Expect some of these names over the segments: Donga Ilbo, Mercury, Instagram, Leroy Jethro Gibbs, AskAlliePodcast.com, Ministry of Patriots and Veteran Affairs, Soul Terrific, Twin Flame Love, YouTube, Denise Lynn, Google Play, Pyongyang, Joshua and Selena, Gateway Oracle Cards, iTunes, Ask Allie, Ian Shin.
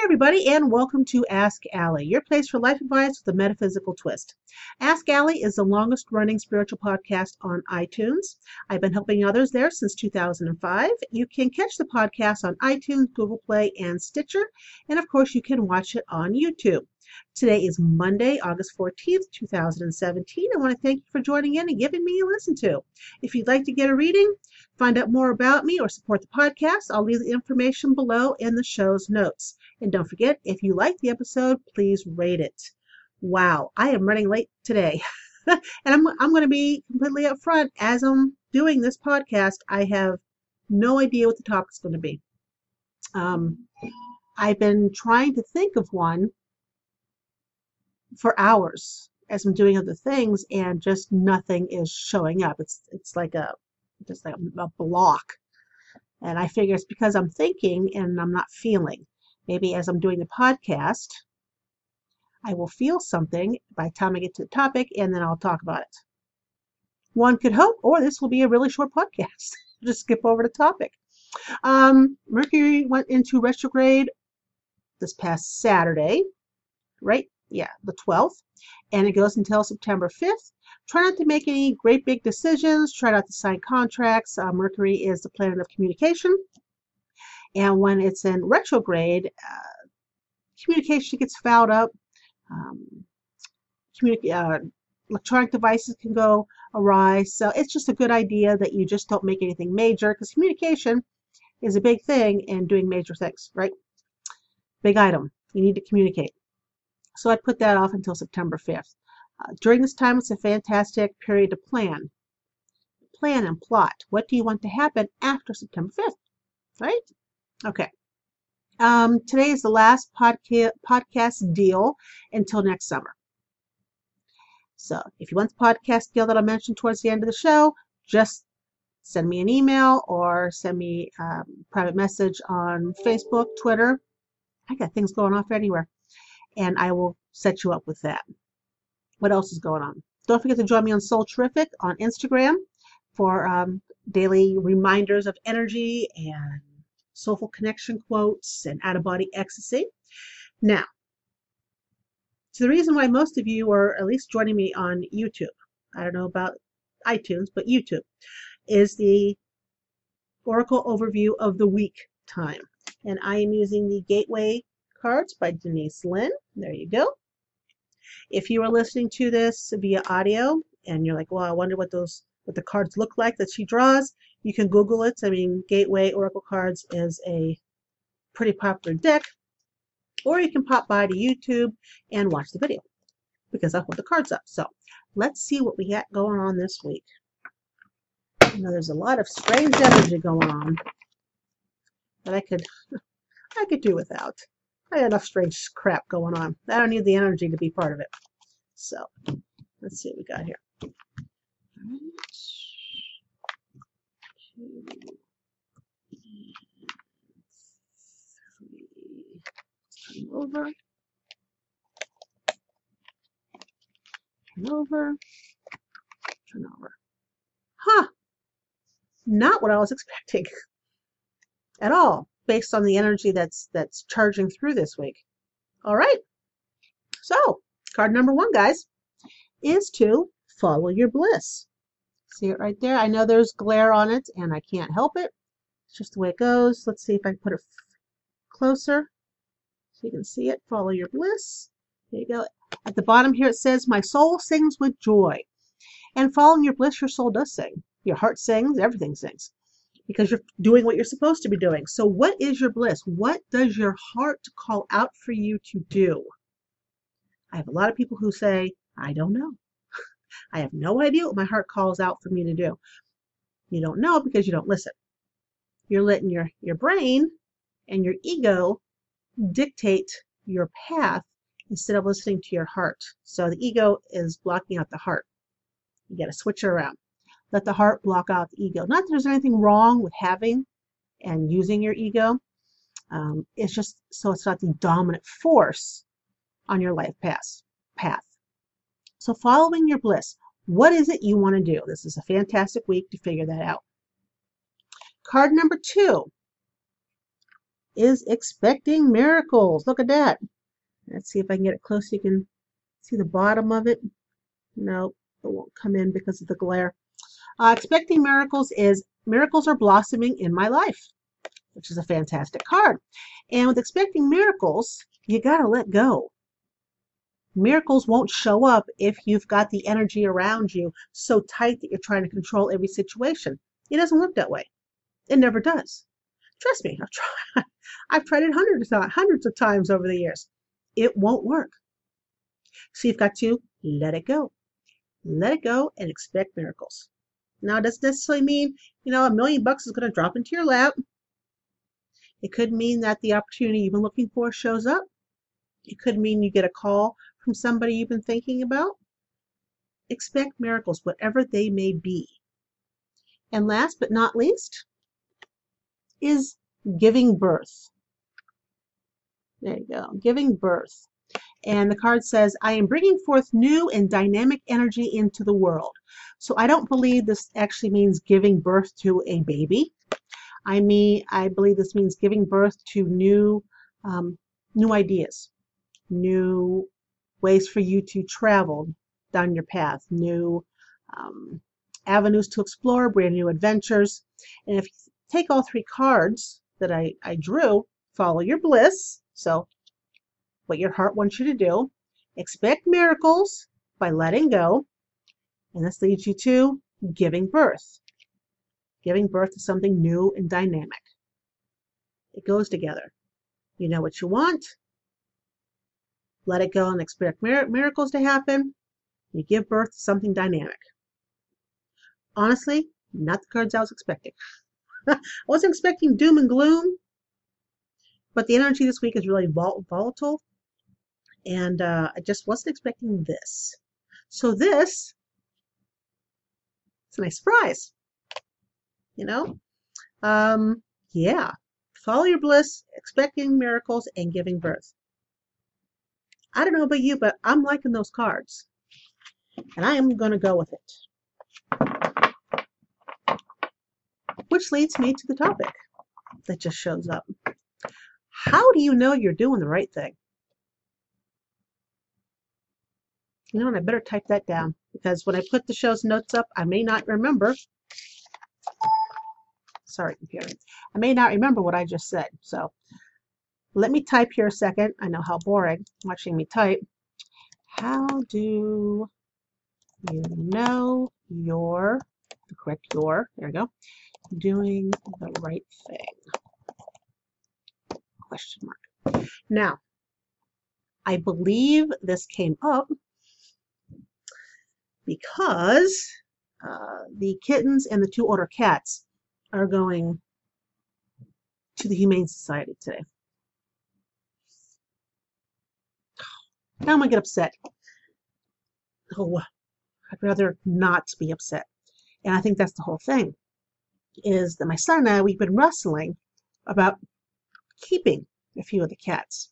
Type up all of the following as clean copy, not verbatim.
Hey everybody, and welcome to Ask Allie, your place for life advice with a metaphysical twist. Ask Allie is the longest-running spiritual podcast on iTunes. I've been helping others there since 2005. You can catch the podcast on iTunes, Google Play, and Stitcher, and of course you can watch it on YouTube. Today is Monday, August 14th, 2017. I want to thank you for joining in and giving me a listen to. If you'd like to get a reading, find out more about me, or support the podcast, I'll leave the information below in the show's notes. And don't forget, if you like the episode, please rate it. Wow, I am running late today. And I'm going to be completely upfront. As I'm doing this podcast, I have no idea what the topic's going to be. I've been trying to think of one for hours as I'm doing other things, and just nothing is showing up. It's like a block, and I figure it's because I'm thinking and I'm not feeling. Maybe as I'm doing the podcast, I will feel something by the time I get to the topic, and then I'll talk about it. One could hope, or this will be a really short podcast. Just skip over the topic. Mercury went into retrograde this past Saturday, right? Yeah, the 12th, and it goes until September 5th. Try not to make any great big decisions. Try not to sign contracts. Mercury is the planet of communication, and when it's in retrograde, communication gets fouled up. Electronic devices can go awry, so it's just a good idea that you just don't make anything major, because communication is a big thing, and doing major things, right? Big item. You need to communicate. So I put that off until September 5th. During this time, it's a fantastic period to plan. Plan and plot. What do you want to happen after September 5th? Right? Okay. Today is the last podcast deal until next summer. So if you want the podcast deal that I mentioned towards the end of the show, just send me an email or send me a private message on Facebook, Twitter. I got things going off anywhere. And I will set you up with that. What else is going on? Don't forget to join me on Soul Terrific on Instagram for daily reminders of energy and soulful connection quotes and out-of-body ecstasy. Now, to the reason why most of you are at least joining me on YouTube, I don't know about iTunes, but YouTube, is the Oracle Overview of the Week time. And I am using the Gateway Cards by Denise Lynn. There you go. If you are listening to this via audio and you're like, well, I wonder what the cards look like that she draws, you can Google it. I mean, Gateway Oracle Cards is a pretty popular deck. Or you can pop by to YouTube and watch the video, because I'll hold the cards up. So let's see what we got going on this week. I know there's a lot of strange energy going on that I could do without. I had enough strange crap going on. I don't need the energy to be part of it. So let's see what we got here. One, two, three. Come over. Come over. Turn over. Huh. Not what I was expecting at all, based on the energy that's charging through this week. All right. So card number one, guys, is to follow your bliss. See it right there? I know there's glare on it, and I can't help it. It's just the way it goes. Let's see if I can put it closer so you can see it. Follow your bliss. There you go. At the bottom here, it says, my soul sings with joy. And following your bliss, your soul does sing. Your heart sings. Everything sings, because you're doing what you're supposed to be doing. So what is your bliss? What does your heart call out for you to do? I have a lot of people who say, I don't know. I have no idea what my heart calls out for me to do. You don't know because you don't listen. You're letting your brain and your ego dictate your path instead of listening to your heart. So the ego is blocking out the heart. You got to switch it around. Let the heart block out the ego. Not that there's anything wrong with having and using your ego. It's just so it's not the dominant force on your life path. So following your bliss. What is it you want to do? This is a fantastic week to figure that out. Card number two is expecting miracles. Look at that. Let's see if I can get it close so you can see the bottom of it. No, it won't come in because of the glare. Expecting miracles is miracles are blossoming in my life, which is a fantastic card. And with expecting miracles, you got to let go. Miracles won't show up if you've got the energy around you so tight that you're trying to control every situation. It doesn't work that way. It never does. Trust me, I've tried it hundreds of times over the years. It won't work. So you've got to let it go. Let it go and expect miracles. Now, it doesn't necessarily mean, you know, $1 million bucks is going to drop into your lap. It could mean that the opportunity you've been looking for shows up. It could mean you get a call from somebody you've been thinking about. Expect miracles, whatever they may be. And last but not least is giving birth. There you go, giving birth. And the card says, I am bringing forth new and dynamic energy into the world. So I don't believe this actually means giving birth to a baby. I believe this means giving birth to new ideas, new ways for you to travel down your path, new avenues to explore, brand new adventures. And if you take all three cards that I drew, follow your bliss, so what your heart wants you to do, expect miracles by letting go, and this leads you to giving birth to something new and dynamic. It goes together. You know what you want. Let it go and expect miracles to happen. You give birth to something dynamic. Honestly, not the cards I was expecting. I wasn't expecting doom and gloom, but the energy this week is really volatile, and I just wasn't expecting this. So this, it's a nice surprise, you know? Yeah, follow your bliss, expecting miracles, and giving birth. I don't know about you, but I'm liking those cards, and I am going to go with it. Which leads me to the topic that just shows up. How do you know you're doing the right thing? You know, and I better type that down, because when I put the show's notes up, I may not remember. Sorry, computer. I may not remember what I just said. So let me type here a second. I know how boring watching me type. How do you know you're, the correct you're, there we go, doing the right thing? Question mark. Now, I believe this came up because the kittens and the two older cats are going to the Humane Society today. Now I'm going to get upset. Oh, I'd rather not be upset. And I think that's the whole thing, is that my son and I, we've been wrestling about keeping a few of the cats.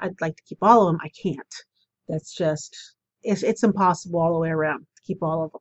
I'd like to keep all of them. I can't. That's just, it's impossible all the way around to keep all of them.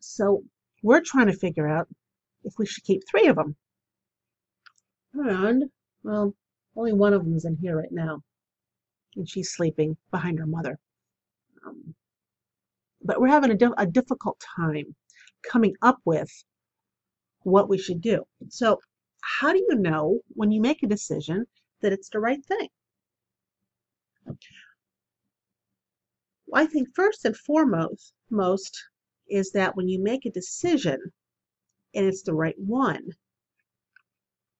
So we're trying to figure out if we should keep three of them. And, well, only one of them is in here right now, and she's sleeping behind her mother. But we're having a difficult time coming up with what we should do. So how do you know when you make a decision that it's the right thing? Well, I think first and foremost is that when you make a decision and it's the right one,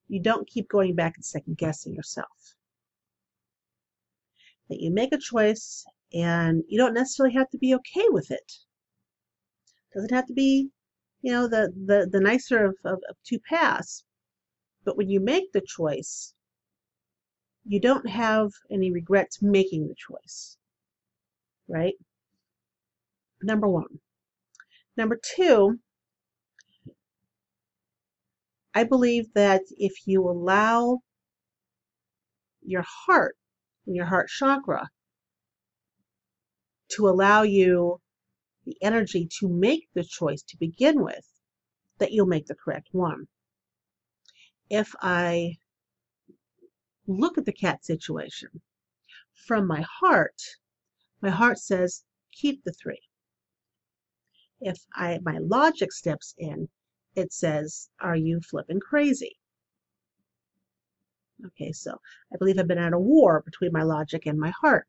you don't keep going back and second guessing yourself. That you make a choice and you don't necessarily have to be okay with it. Doesn't have to be, you know, the nicer of two paths. But when you make the choice, you don't have any regrets making the choice, right? Number one. Number two, I believe that if you allow your heart and your heart chakra to allow you the energy to make the choice to begin with, that you'll make the correct one. If I look at the cat situation. From my heart says, keep the three. If my logic steps in, it says, are you flipping crazy? Okay, so I believe I've been at a war between my logic and my heart.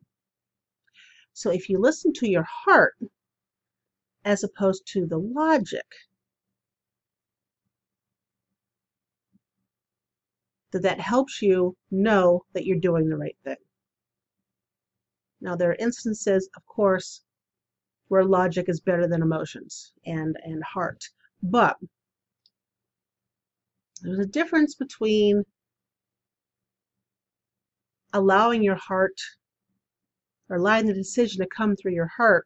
So if you listen to your heart as opposed to the logic, that helps you know that you're doing the right thing. Now, there are instances, of course, where logic is better than emotions and heart. But there's a difference between allowing your heart or allowing the decision to come through your heart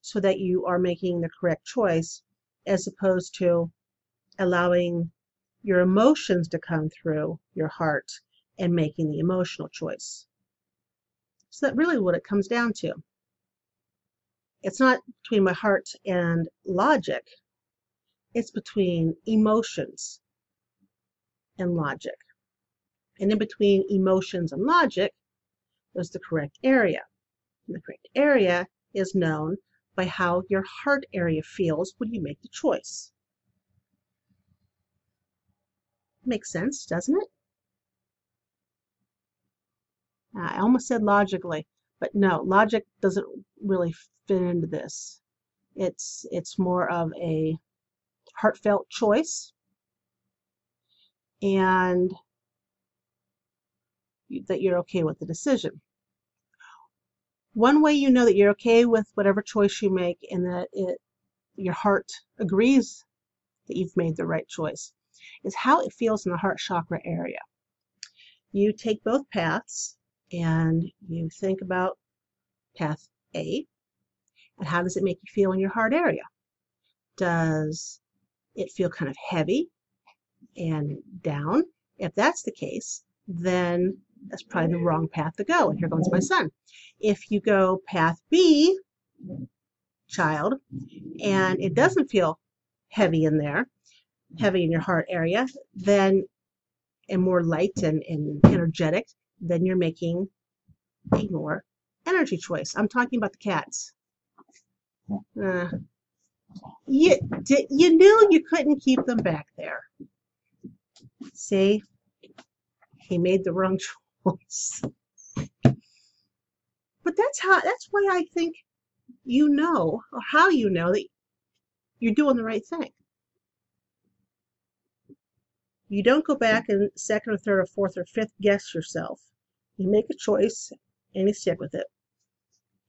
so that you are making the correct choice, as opposed to allowing your emotions to come through your heart and making the emotional choice. So that really what it comes down to. It's not between my heart and logic. It's between emotions and logic. And in between emotions and logic is the correct area. And the correct area is known by how your heart area feels when you make the choice. Makes sense, doesn't it? I almost said logically, but no, logic doesn't really fit into this. It's more of a heartfelt choice, and that you're okay with the decision. One way you know that you're okay with whatever choice you make and that your heart agrees that you've made the right choice is how it feels in the heart chakra area. You take both paths and you think about path A and how does it make you feel in your heart area? Does it feel kind of heavy and down? If that's the case, then that's probably the wrong path to go. And here goes my son. If you go path B, child, and it doesn't feel heavy in there, heavy in your heart area, then, and more light and energetic, then you're making a more energy choice. I'm talking about the cats. You knew you couldn't keep them back there. See, he made the wrong choice. But that's why I think you know, or how you know that you're doing the right thing. You don't go back and second or third or fourth or fifth guess yourself. You make a choice and you stick with it.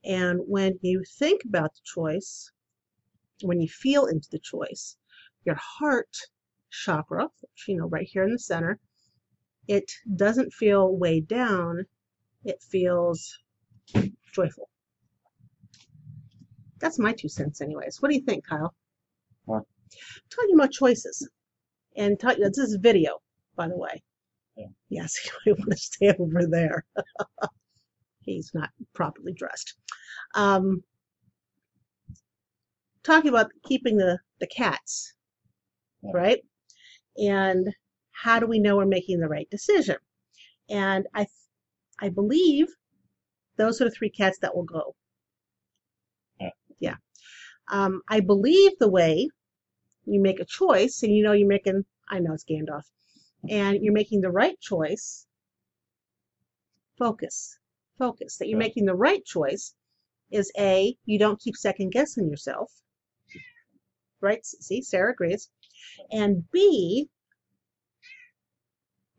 And when you think about the choice, when you feel into the choice, your heart chakra, which, you know, right here in the center, it doesn't feel weighed down. It feels joyful. That's my 2 cents anyways. What do you think, Kyle? What? I'm talking about choices. And this is video, by the way. Yeah. Yes, we want to stay over there. He's not properly dressed. Talking about keeping the cats, yeah. Right? And how do we know we're making the right decision? And I believe those are the three cats that will go. Yeah. Yeah. I believe the way you make a choice, and you know you're making, I know it's Gandalf, and you're making the right choice. Focus. That you're making the right choice is A, you don't keep second guessing yourself. Right? See, Sarah agrees. And B,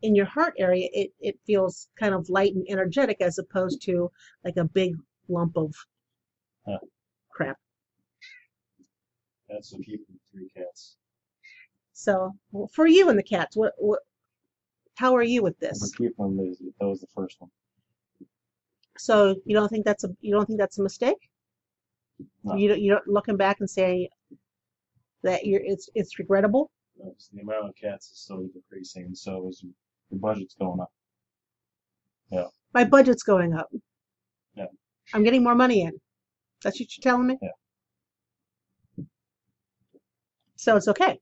in your heart area, it feels kind of light and energetic as opposed to like a big lump of crap. That's the keeping three cats. So, well, for you and the cats, what? How are you with this? I'm gonna keep one lazy. That was the first one. So you don't think that's a mistake? No. You don't looking back and saying that it's regrettable. No, the amount of cats is still decreasing, and so is your budget's going up. Yeah. My budget's going up. Yeah. I'm getting more money in. That's what you're telling me. Yeah. So it's okay.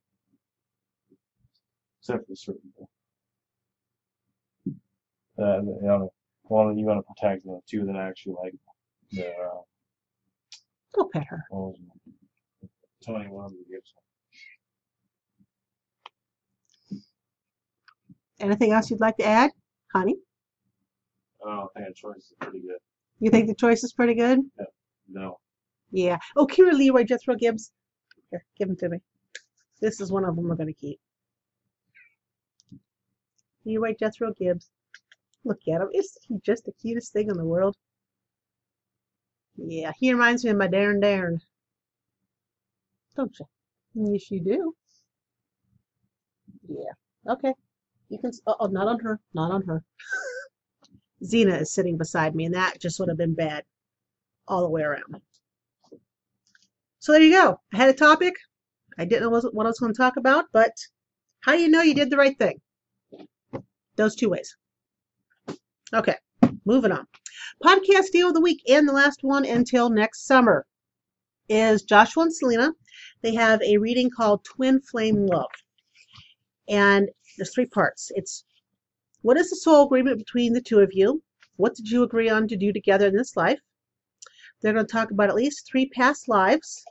Except for certain people. One that you want to protect, and the two that actually like their. Go pet her. Tony Williams Gibson. Anything else you'd like to add, honey? Oh, I think the choice is pretty good. You think the choice is pretty good? Yeah. No. Yeah. Oh, Kira Leroy Jethro Gibbs. Here, give them to me. This is one of them we're going to keep. Leroy Jethro Gibbs. Look at him. Isn't he just the cutest thing in the world? Yeah, he reminds me of my Darren. Don't you? Yes, you do. Yeah. Okay. You can. Oh, not on her. Not on her. Xena is sitting beside me, and that just would have been bad all the way around. So there you go. I had a topic. I didn't know what I was going to talk about, but how do you know you did the right thing? Those two ways. Okay, moving on. Podcast deal of the week, and the last one until next summer, is Joshua and Selena. They have a reading called Twin Flame Love. And there's three parts. It's what is the soul agreement between the two of you? What did you agree on to do together in this life? They're going to talk about at least three past lives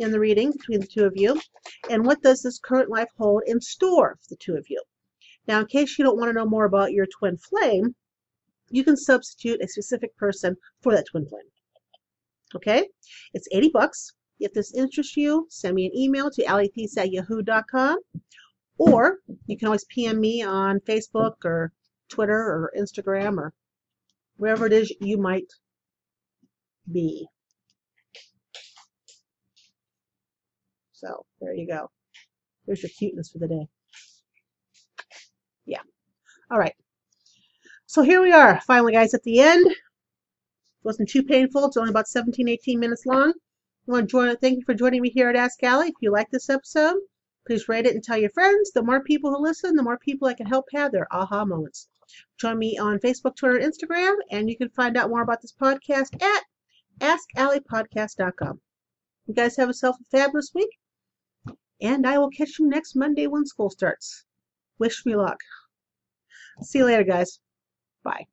in the reading between the two of you. And what does this current life hold in store for the two of you? Now, in case you don't want to know more about your twin flame, you can substitute a specific person for that twin flame. Okay? It's $80. If this interests you, send me an email to alliepeace@yahoo.com, or you can always PM me on Facebook or Twitter or Instagram or wherever it is you might be. So there you go. There's your cuteness for the day. Yeah. All right. So here we are, finally, guys, at the end. It wasn't too painful. It's only about 17, 18 minutes long. I want to thank you for joining me here at Ask Allie. If you like this episode, please rate it and tell your friends. The more people who listen, the more people I can help have their aha moments. Join me on Facebook, Twitter, and Instagram, and you can find out more about this podcast at AskAlliePodcast.com. You guys have yourself a fabulous week, and I will catch you next Monday when school starts. Wish me luck. See you later, guys. Bye.